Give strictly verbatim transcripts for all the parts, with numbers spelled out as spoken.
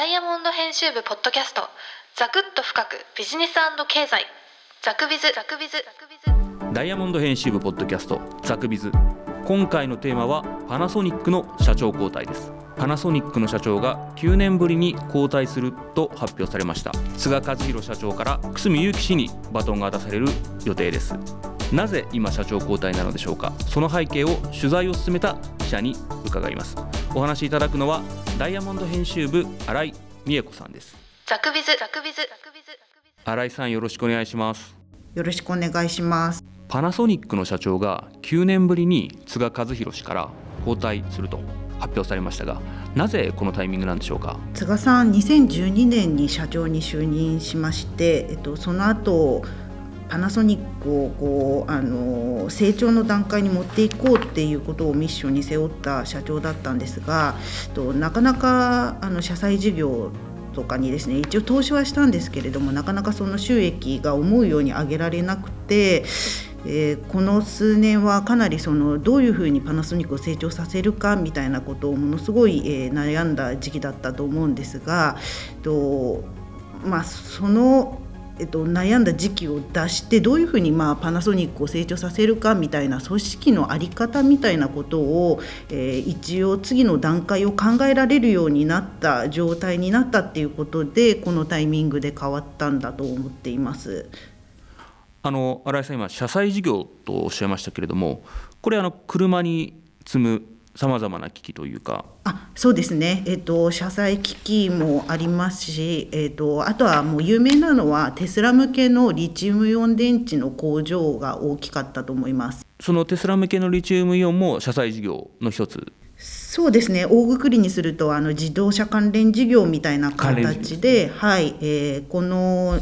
ダイヤモンド編集部ポッドキャスト、ザクッと深くビジネス&経済、ザクビズ。ザクビズダイヤモンド編集部ポッドキャスト、ザクビズ。今回のテーマはパナソニックの社長交代です。パナソニックの社長がきゅうねんぶりに交代すると発表されました。菅和弘社長から久住友紀氏にバトンが渡される予定です。なぜ今社長交代なのでしょうか。その背景を取材を進めた記者に伺います。お話いただくのはダイヤモンド編集部新井美恵子さんです。ザクビズ。ザクビズ。新井さん、よろしくお願いします。よろしくお願いします。パナソニックの社長がきゅうねんぶりに菅和弘氏から交代すると発表されましたが、なぜこのタイミングなんでしょうか。菅さん、にせんじゅうにねんに社長に就任しまして、えっと、その後パナソニックをこうあの成長の段階に持っていこうっていうことをミッションに背負った社長だったんですが、えっと、なかなかあの社債事業とかにですね、一応投資はしたんですけれども、なかなかその収益が思うように上げられなくて、えー、この数年はかなりそのどういうふうにパナソニックを成長させるかみたいなことをものすごい、えー、悩んだ時期だったと思うんですが、と、まあ、その、えっと、悩んだ時期を出してどういうふうに、まあ、パナソニックを成長させるかみたいな組織の在り方みたいなことを、えー、一応次の段階を考えられるようになった状態になったっていうことで、このタイミングで変わったんだと思っています。あの新井さん、今社債事業とおっしゃいましたけれども、これあの車に積むさまざまな機器というか。あ、そうですね、えっと、車載機器もありますし、えっと、あとはもう有名なのはテスラ向けのリチウムイオン電池の工場が大きかったと思います。そのテスラ向けのリチウムイオンも社債事業の一つ。そうですね、大括りにするとあの自動車関連事業みたいな形で、ね、はい、えー、この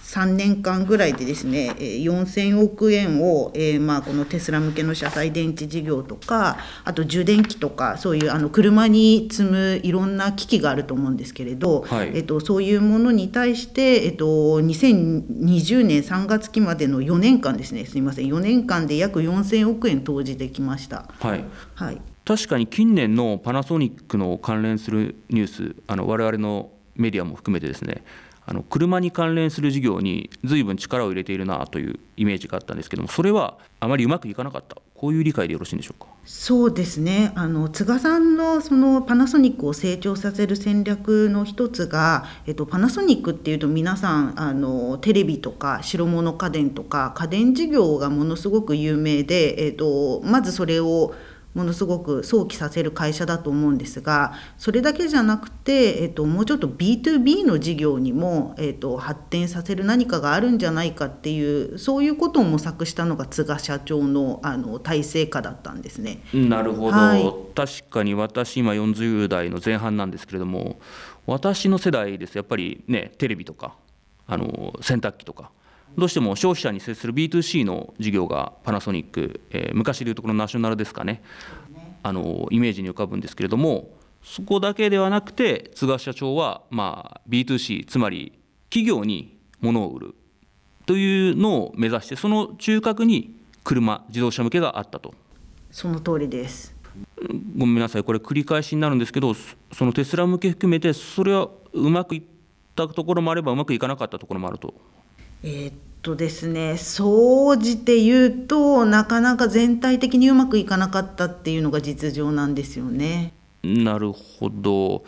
さんねんかんぐらいでですね、よんせんおくえんを、えーまあ、このテスラ向けの車載電池事業とか、あと充電器とか、そういうあの車に積むいろんな機器があると思うんですけれど、はい、えっと、そういうものに対して、えっと、にせんにじゅうねんさんがつきまでのよねんかんですね、すみません、よねんかんで約よんせんおくえん投じてきました。はい、はい。確かに近年のパナソニックの関連するニュース、あの我々のメディアも含めてですね、あの車に関連する事業に随分力を入れているなというイメージがあったんですけども、それはあまりうまくいかなかった、こういう理解でよろしいんでしょうか。そうですね、あの菅さん の, そのパナソニックを成長させる戦略の一つが、えっと、パナソニックっていうと皆さんあのテレビとか白物家電とか家電事業がものすごく有名で、えっと、まずそれをものすごく想起させる会社だと思うんですが、それだけじゃなくて、えっと、もうちょっと ビートゥービー の事業にも、えっと、発展させる何かがあるんじゃないかっていう、そういうことを模索したのが菅社長 の, あの体制化だったんですね。なるほど、はい、確かに私今よんじゅうだいの前半なんですけれども、私の世代ですやっぱりね、テレビとかあの洗濯機とか、どうしても消費者に接する ビートゥーシー の事業がパナソニック、えー、昔でいうとこのナショナルですかね、あのイメージに浮かぶんですけれども、そこだけではなくて菅社長は、まあ、ビートゥーシー、 つまり企業に物を売るというのを目指して、その中核に車、自動車向けがあったと。その通りです。ごめんなさい、これ繰り返しになるんですけど、そのテスラ向け含めて、それはうまくいったところもあればうまくいかなかったところもあると。えーっとですね、総じて言うとなかなか全体的にうまくいかなかったっていうのが実情なんですよね。なるほど、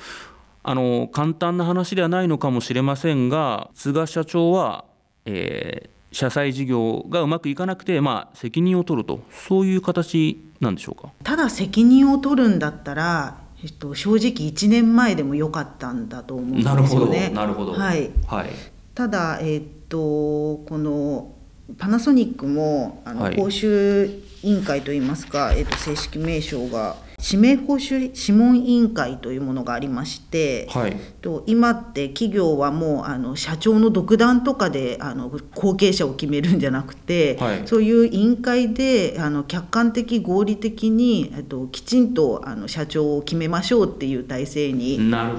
あの簡単な話ではないのかもしれませんが、菅社長は、えー、社債事業がうまくいかなくて、まあ、責任を取ると、そういう形なんでしょうか。ただ責任を取るんだったら、えっと、正直いちねんまえでも良かったんだと思うんですよね。なるほど、なるほど、はいはい、ただ、えーこのパナソニックもあの報酬委員会といいますか、はい、えっと、正式名称が指名報酬諮問委員会というものがありまして、はい、と今って企業はもうあの社長の独断とかであの後継者を決めるんじゃなくて、はい、そういう委員会であの客観的合理的に、えっと、きちんとあの社長を決めましょうっていう体制にな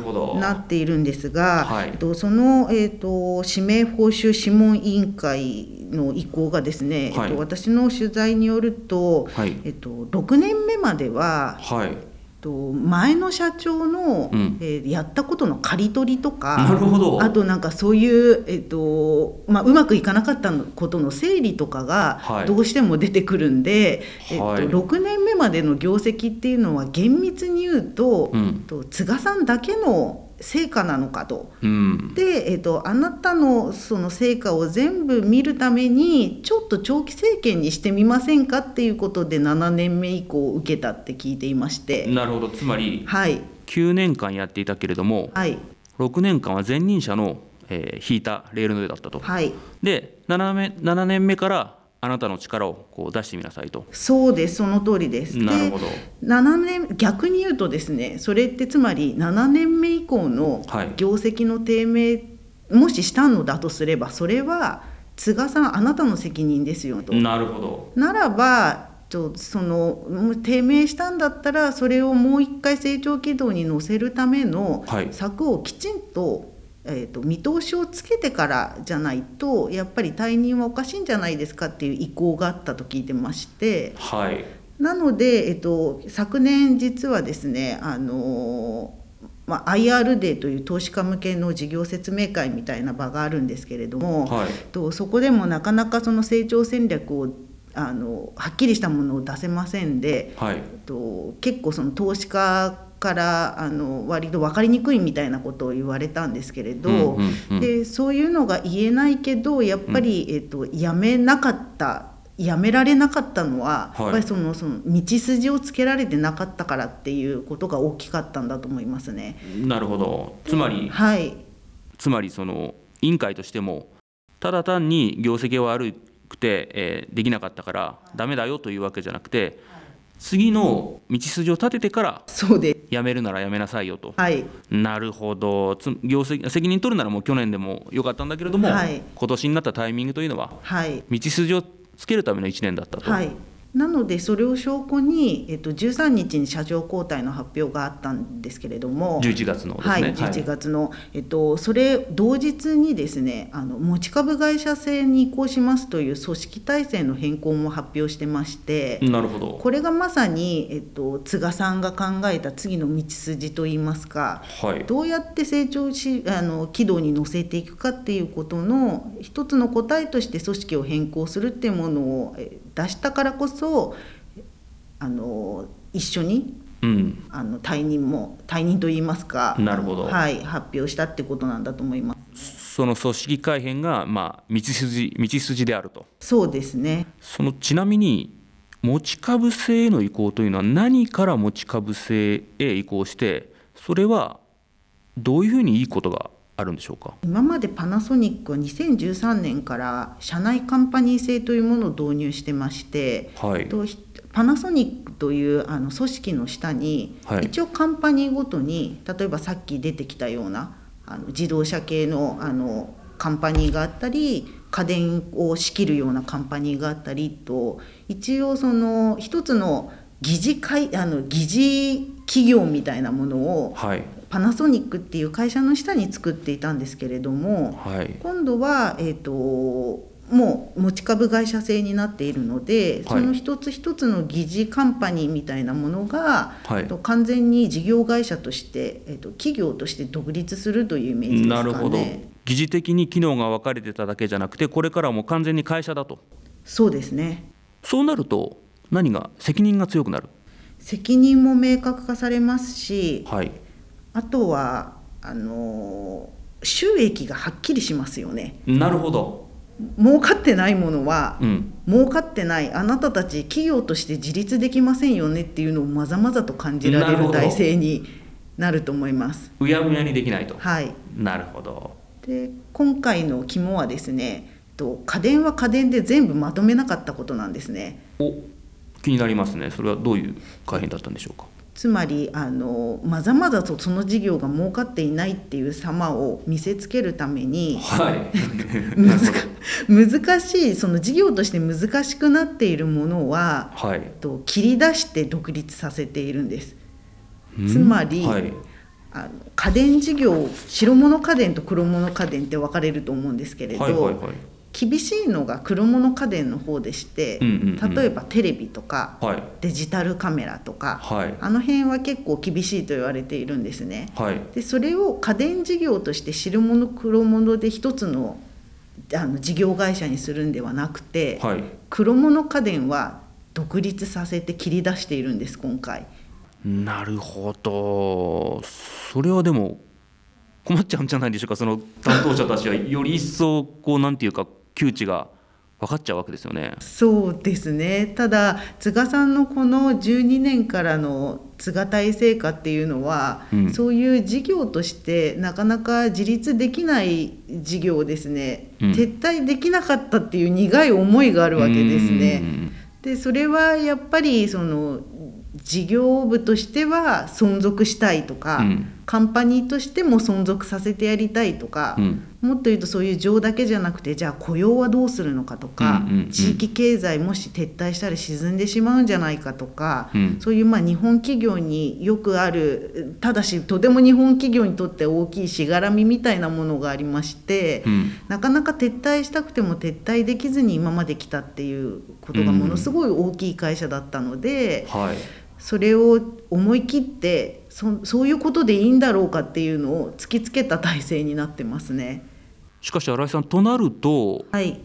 っているんですが、はい、とその、えっと、指名報酬諮問委員会の意向がですね、はい、えっと、私の取材によると、はい、えっと、ろくねんめまでは、はい、と前の社長の、うんえー、やったことの刈り取りとか、なるほど、あとなんかそういう、えーとまあ、うまくいかなかったことの整理とかがどうしても出てくるんで、はいえー、とろくねんめまでの業績っていうのは厳密に言うと、うん、と津賀さんだけの成果なのかと、うん、で、えーと、あなたのその成果を全部見るためにちょっと長期政権にしてみませんかっていうことでななねんめ以降受けたって聞いていまして、なるほど、つまり、はい、きゅうねんかんやっていたけれども、はい、ろくねんかんは前任者の、えー、引いたレールの上だったと、はい、で ななねんめからあなたの力をこう出してみなさいと。そうです、その通りです。なるほど。ななねん、逆に言うとですね、それってつまりななねんめ以降の業績の低迷、はい、もししたのだとすれば、それは津賀さんあなたの責任ですよと。なるほど。ならばその低迷したんだったらそれをもう一回成長軌道に乗せるための策をきちんと、はいえー、と見通しをつけてからじゃないとやっぱり退任はおかしいんじゃないですかっていう意向があったと聞いてまして、はい、なので、えー、と昨年実はですね、あのーまあ、アイアール デーという投資家向けの事業説明会みたいな場があるんですけれども、はい、とそこでもなかなかその成長戦略をあのはっきりしたものを出せませんで、はい、と結構その投資家からあの割と分かりにくいみたいなことを言われたんですけれど、うんうんうん、でそういうのが言えないけどやっぱり、うんえー、とやめなかったやめられなかったのは、はい、やっぱりその、その道筋をつけられてなかったからっていうことが大きかったんだと思いますね。なるほど。つまり、はい、つまりその委員会としてもただ単に業績が悪くて、えー、できなかったからダメだよというわけじゃなくて、はい、次の道筋を立ててから辞めるなら辞めなさいよと、はい、なるほど。つ業績責任取るならもう去年でもよかったんだけれども、はい、今年になったタイミングというのは、はい、道筋をつけるためのいちねんだったと、はい、なのでそれを証拠に、えっと、じゅうさんにちに社長交代の発表があったんですけれどもじゅういちがつのですね、はい、じゅういちがつの、はいえっと、それ同日にですね、あの持ち株会社制に移行しますという組織体制の変更も発表してまして、なるほど。これがまさに、えっと、津賀さんが考えた次の道筋といいますか、はい、どうやって成長しあの軌道に乗せていくかっていうことの一つの答えとして組織を変更するっていうものを出したからこそ、あの一緒に、うん、あの退任も退任といいますか、なるほど、はい、発表したってことなんだと思います。その組織改編が、まあ、道筋、道筋であると。そうですね。そのちなみに持ち株制への移行というのは何から持ち株制へ移行して、それはどういうふうにいいことがあるんでしょうか。今までパナソニックはにせんじゅうさんねんから社内カンパニー制というものを導入してまして、はい、パナソニックというあの組織の下に、はい、一応カンパニーごとに例えばさっき出てきたようなあの自動車系の、あのカンパニーがあったり、家電を仕切るようなカンパニーがあったりと、一応その一つの疑似会、あの疑似企業みたいなものを、はいパナソニックっていう会社の下に作っていたんですけれども、はい、今度は、えーと、もう持ち株会社制になっているので、はい、その一つ一つの疑似カンパニーみたいなものが、はい、と完全に事業会社として、えーと、企業として独立するというイメージですかね。なるほど。疑似的に機能が分かれてただけじゃなくて、これからも完全に会社だと。そうですね。そうなると何が責任が強くなる。責任も明確化されますし、はいあとはあの収益がはっきりしますよね。なるほど。儲かってないものは、うん、儲かってない、あなたたち企業として自立できませんよねっていうのをまざまざと感じられる体制になると思います。うやむやにできないと、はい、なるほど。で今回の肝はですね、と家電は家電で全部まとめなかったことなんですね。お、気になりますね。それはどういう改変だったんでしょうか。つまりあのまざまざとその事業が儲かっていないっていう様を見せつけるために、はい、難しいその事業として難しくなっているものは、はい、と切り出して独立させているんです。つまり、はい、あの家電事業、白物家電と黒物家電って分かれると思うんですけれど、はいはいはい、厳しいのが黒物家電の方でして、うんうんうん、例えばテレビとか、はい、デジタルカメラとか、はい、あの辺は結構厳しいと言われているんですね、はい、でそれを家電事業として白物黒物で一つのあの事業会社にするんではなくて、はい、黒物家電は独立させて切り出しているんです今回。なるほど。それはでも困っちゃうんじゃないでしょうか。その担当者たちはより一層こうなんていうか窮地が分かっちゃうわけですよね。そうですね。ただ津賀さんのこのじゅうにねんからの津賀体制化っていうのは、うん、そういう事業としてなかなか自立できない事業をですね、うん、撤退できなかったっていう苦い思いがあるわけですね。でそれはやっぱりその事業部としては存続したいとか、うん、カンパニーとしても存続させてやりたいとか、うん、もっと言うとそういう情だけじゃなくてじゃあ雇用はどうするのかとか、うんうんうん、地域経済もし撤退したら沈んでしまうんじゃないかとか、うん、そういうまあ日本企業によくあるただしとても日本企業にとって大きいしがらみみたいなものがありまして、うん、なかなか撤退したくても撤退できずに今まで来たっていうことがものすごい大きい会社だったので、うんうんはい、それを思い切ってそ、そういうことでいいんだろうかっていうのを突きつけた体制になってますね。しかし新井さんとなると、はい、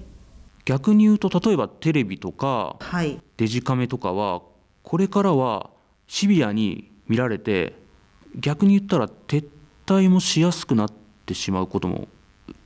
逆に言うと例えばテレビとか、はい、デジカメとかはこれからはシビアに見られて逆に言ったら撤退もしやすくなってしまうことも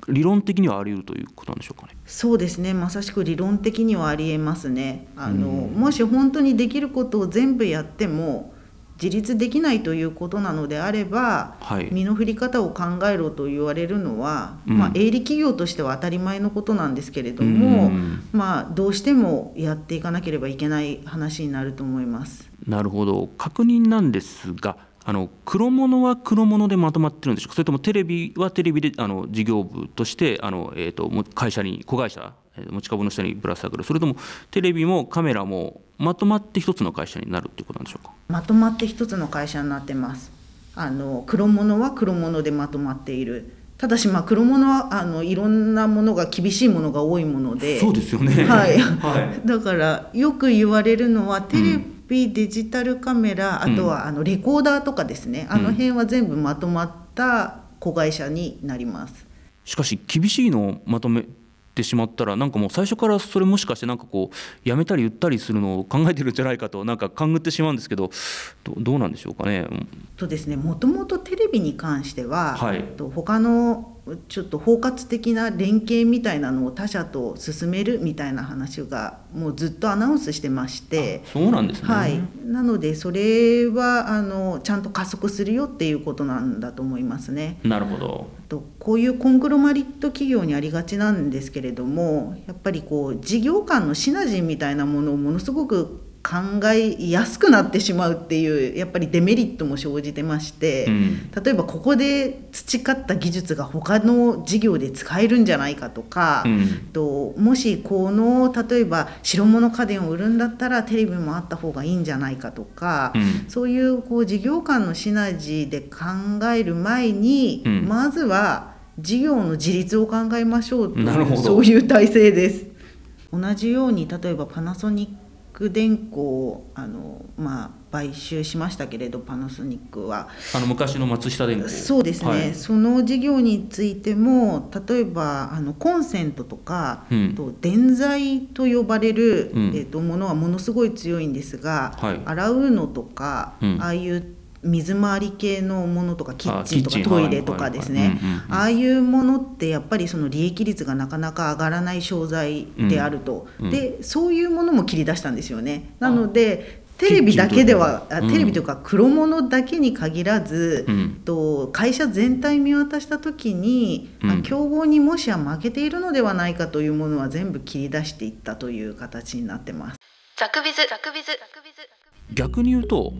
理論的にはあり得るということなんでしょうかね。そうですね、まさしく理論的にはあり得ますね。あの、うん、もし本当にできることを全部やっても自立できないということなのであれば、はい、身の振り方を考えろと言われるのは、うんまあ、営利企業としては当たり前のことなんですけれども、うんまあ、どうしてもやっていかなければいけない話になると思います。なるほど。確認なんですがあの黒物は黒物でまとまってるんでしょうか。それともテレビはテレビであの事業部としてあの、えー、と会社に子会社持ち株の下にぶら下がる。それともテレビもカメラもまとまって一つの会社になるということなんでしょうか。まとまって一つの会社になってます。あの黒物は黒物でまとまっている。ただしまあ黒物はあのいろんなものが厳しいものが多いもので。そうですよね、はいはい、だからよく言われるのはテレビ、うんデジタルカメラあとはあのレコーダーとかですね、うん、あの辺は全部まとまった子会社になります、うん、しかし厳しいのをまとめてしまったらなんかもう最初からそれもしかしてなんかこうやめたり売ったりするのを考えてるんじゃないかとなんか勘ぐってしまうんですけど ど, どうなんでしょうかね。とですね、もともとテレビに関しては、はい、と他のちょっと包括的な連携みたいなのを他社と進めるみたいな話がもうずっとアナウンスしてまして。そうなんですね、はい、なのでそれはあのちゃんと加速するよっていうことなんだと思いますね。なるほど。とこういうコングロマリット企業にありがちなんですけれどもやっぱりこう事業間のシナジーみたいなものをものすごく考えやすくなってしまうっていうやっぱりデメリットも生じてまして、うん、例えばここで培った技術が他の事業で使えるんじゃないかとか、うん、ともしこの例えば白物家電を売るんだったらテレビもあった方がいいんじゃないかとか、うん、そういうこう事業間のシナジーで考える前に、うん、まずは事業の自立を考えましょうという。なるほど。そういう体制です。同じように例えばパナソニック電工をあの、まあ、買収しましたけれどパナソニックはあの昔の松下電工。そうですね、はい、その事業についても例えばあのコンセントとか、うん、と電材と呼ばれる、うんえー、とものはものすごい強いんですが、はい、洗うのとか、うん、ああいう水回り系のものとかキッチンとかトイレとかですねああいうものってやっぱりその利益率がなかなか上がらない商材であると、うん、でそういうものも切り出したんですよね。なのでテレビだけでは、うん、テレビというか黒物だけに限らず、うん、と会社全体見渡した時に、うん、競合にもしは負けているのではないかというものは全部切り出していったという形になってます。ザクビズザクビズ逆に言うと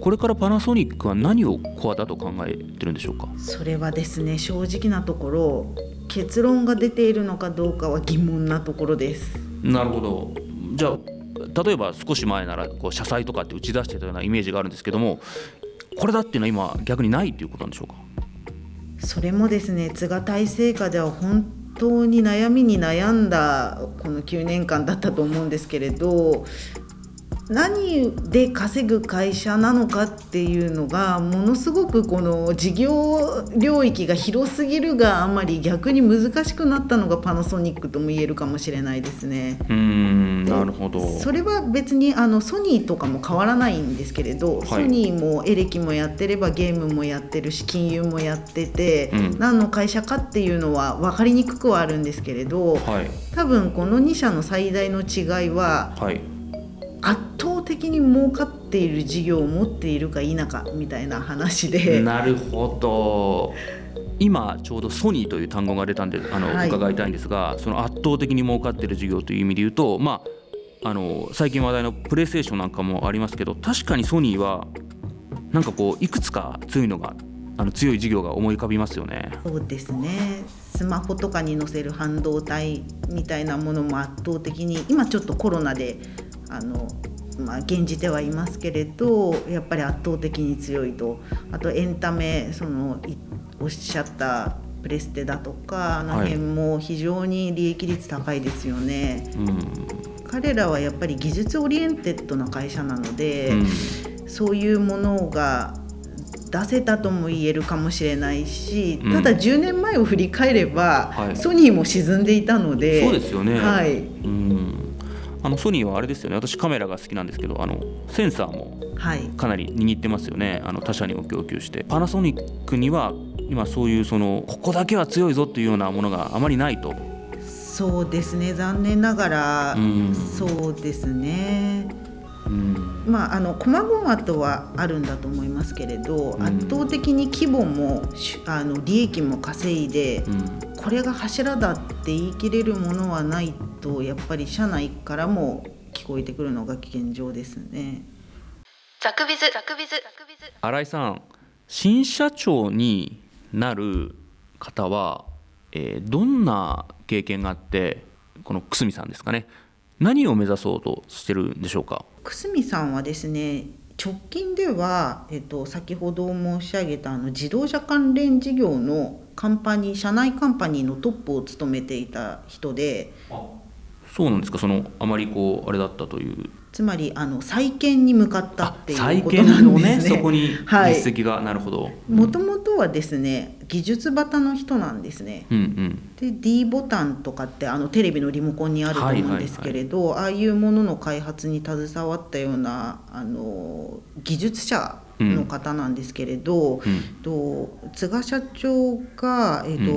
これからパナソニックは何をコアだと考えてるんでしょうか。それはですね正直なところ結論が出ているのかどうかは疑問なところです。なるほど。じゃあ例えば少し前ならこう社債とかって打ち出してたようなイメージがあるんですけどもこれだっていうのは今逆にないということなんでしょうか。それもですね津賀体制下では本当に悩みに悩んだこのきゅうねんかんだったと思うんですけれど、何で稼ぐ会社なのかっていうのがものすごくこの事業領域が広すぎるがあまり逆に難しくなったのがパナソニックとも言えるかもしれないですね。うーん、なるほど。それは別にあのソニーとかも変わらないんですけれど、はい、ソニーもエレキもやってればゲームもやってるし金融もやってて、うん、何の会社かっていうのは分かりにくくはあるんですけれど、はい、多分このに社の最大の違いは、はい、圧倒的に儲かっている事業を持っているか否かみたいな話で。なるほど。今ちょうどソニーという単語が出たんであの、はい、伺いたいんですが、その圧倒的に儲かっている事業という意味で言うと、まあ、あの最近話題のプレイステーションなんかもありますけど、確かにソニーはなんかこういくつか強いのがあの強い事業が思い浮かびますよね。そうですね。スマホとかに載せる半導体みたいなものも圧倒的に今ちょっとコロナであのまあ、現時点はいますけれどやっぱり圧倒的に強いと。あとエンタメ、そのおっしゃったプレステだとかあの辺も非常に利益率高いですよね、はい、うん、彼らはやっぱり技術オリエンテッドな会社なので、うん、そういうものが出せたとも言えるかもしれないし、ただじゅうねんまえを振り返れば、うん、はい、ソニーも沈んでいたので。そうですよね、はい、うん、あのソニーはあれですよね、私カメラが好きなんですけど、あのセンサーもかなり握ってますよね、はい、あの他社にも供給して。パナソニックには今そういうそのここだけは強いぞというようなものがあまりないと。そうですね、残念ながら、うん、そうですね、うん、まあ、あの細々とはあるんだと思いますけれど、うん、圧倒的に規模もあの利益も稼いで、うん、これが柱だって言い切れるものはないとやっぱり社内からも聞こえてくるのが現状ですね。ザクビズ、ザクビズ、ザクビズ。新井さん、新社長になる方は、えー、どんな経験があって、この久住さんですかね、何を目指そうとしてるんでしょうか。久住さんはですね、直近では、えっと、先ほど申し上げたあの自動車関連事業のカンパニー、社内カンパニーのトップを務めていた人で。そうなんですか。そのあまりこうあれだったという、つまりあの再建に向かったっていうことなんですね。再建のね、そこに実績が、はい、なるほど。もともとはですね、技術バタの人なんですね、うんうん、で D ボタンとかってあのテレビのリモコンにあると思うんですけれど、はいはいはい、ああいうものの開発に携わったようなあの技術者の方なんですけれど、うんうん、と津賀社長が、えっと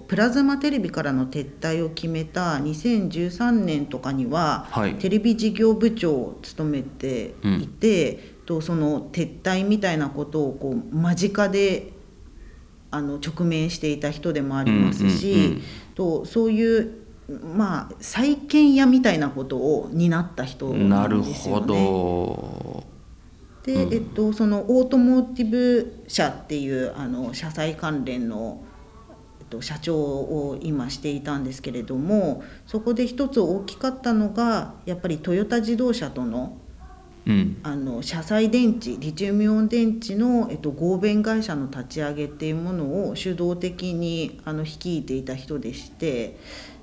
うん、プラズマテレビからの撤退を決めたにせんじゅうさんねんとかには、はい、テレビ事業部長を務めていて、うん、とその撤退みたいなことをこう間近であの直面していた人でもありますし、うんうんうん、とそういう、まあ、再建屋みたいなことを担った人なんですよね。なるほど。で、うん、えっと、そのオートモーティブ社っていうあの車載関連の、えっと、社長を今していたんですけれども、そこで一つ大きかったのがやっぱりトヨタ自動車との、うん、あの車載電池、リチウムイオン電池の、えっと、合弁会社の立ち上げっていうものを主導的にあの率いていた人でして、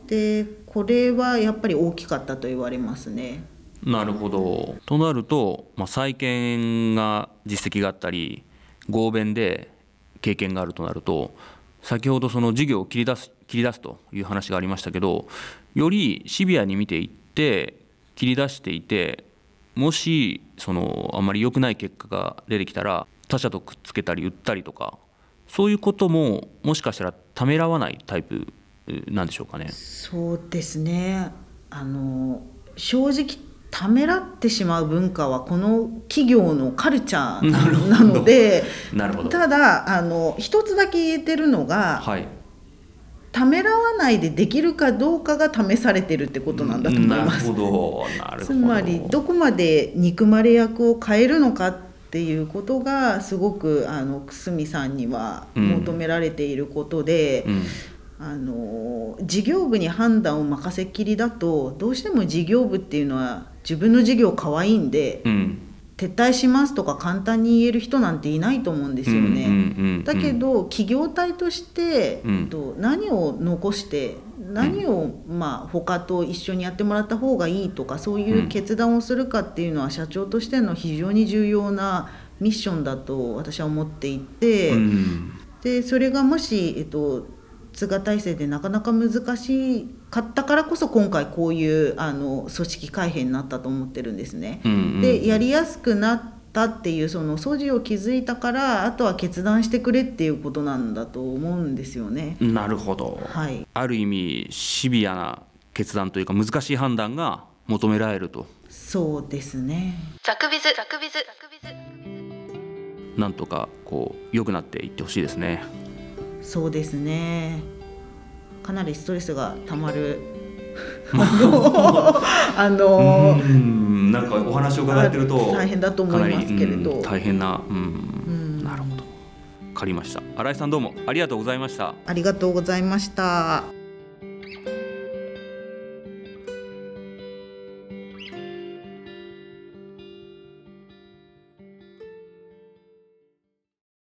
でこれはやっぱり大きかったと言われますね。なるほど。となると、まあ、再建が実績があったり合弁で経験があるとなると、先ほどその事業を切り出す、切り出すという話がありましたけど、よりシビアに見ていって切り出していて、もしそのあまり良くない結果が出てきたら他社とくっつけたり売ったりとか、そういうことももしかしたらためらわないタイプなんでしょうかね。そうですね、あの正直ためらってしまう文化はこの企業のカルチャーなので、なるほど。ただあの一つだけ言えてるのが、はい、ためらわないでできるかどうかが試されてるってことなんだと思います。なるほど、なるほど。つまりどこまで憎まれ役を変えるのかっていうことがすごくあの久住さんには求められていることで、うんうん、あの事業部に判断を任せっきりだとどうしても事業部っていうのは自分の事業可愛いんで、うん、撤退しますとか簡単に言える人なんていないと思うんですよね、うんうんうんうん、だけど企業体として、うん、と何を残して何をまあ他と一緒にやってもらった方がいいとかそういう決断をするかっていうのは社長としての非常に重要なミッションだと私は思っていて、うん、でそれがもし、えっと、菅体制でなかなか難しかったからこそ今回こういうあの組織改編になったと思ってるんですね、うんうんうん、でやりやすくなったっていうその素地を築いたからあとは決断してくれっていうことなんだと思うんですよね。なるほど、はい、ある意味シビアな決断というか難しい判断が求められると。そうですね。ザクビズ、ザクビズ、ザクビズなんとかこう良くなっていってほしいですね。そうですね。かなりストレスがたまるあのー、うんなんかお話を伺ってると大変だと思いますけれど、うん、大変な、うんうん、なるほど、分かりました。新井さんどうもありがとうございました。ありがとうございました。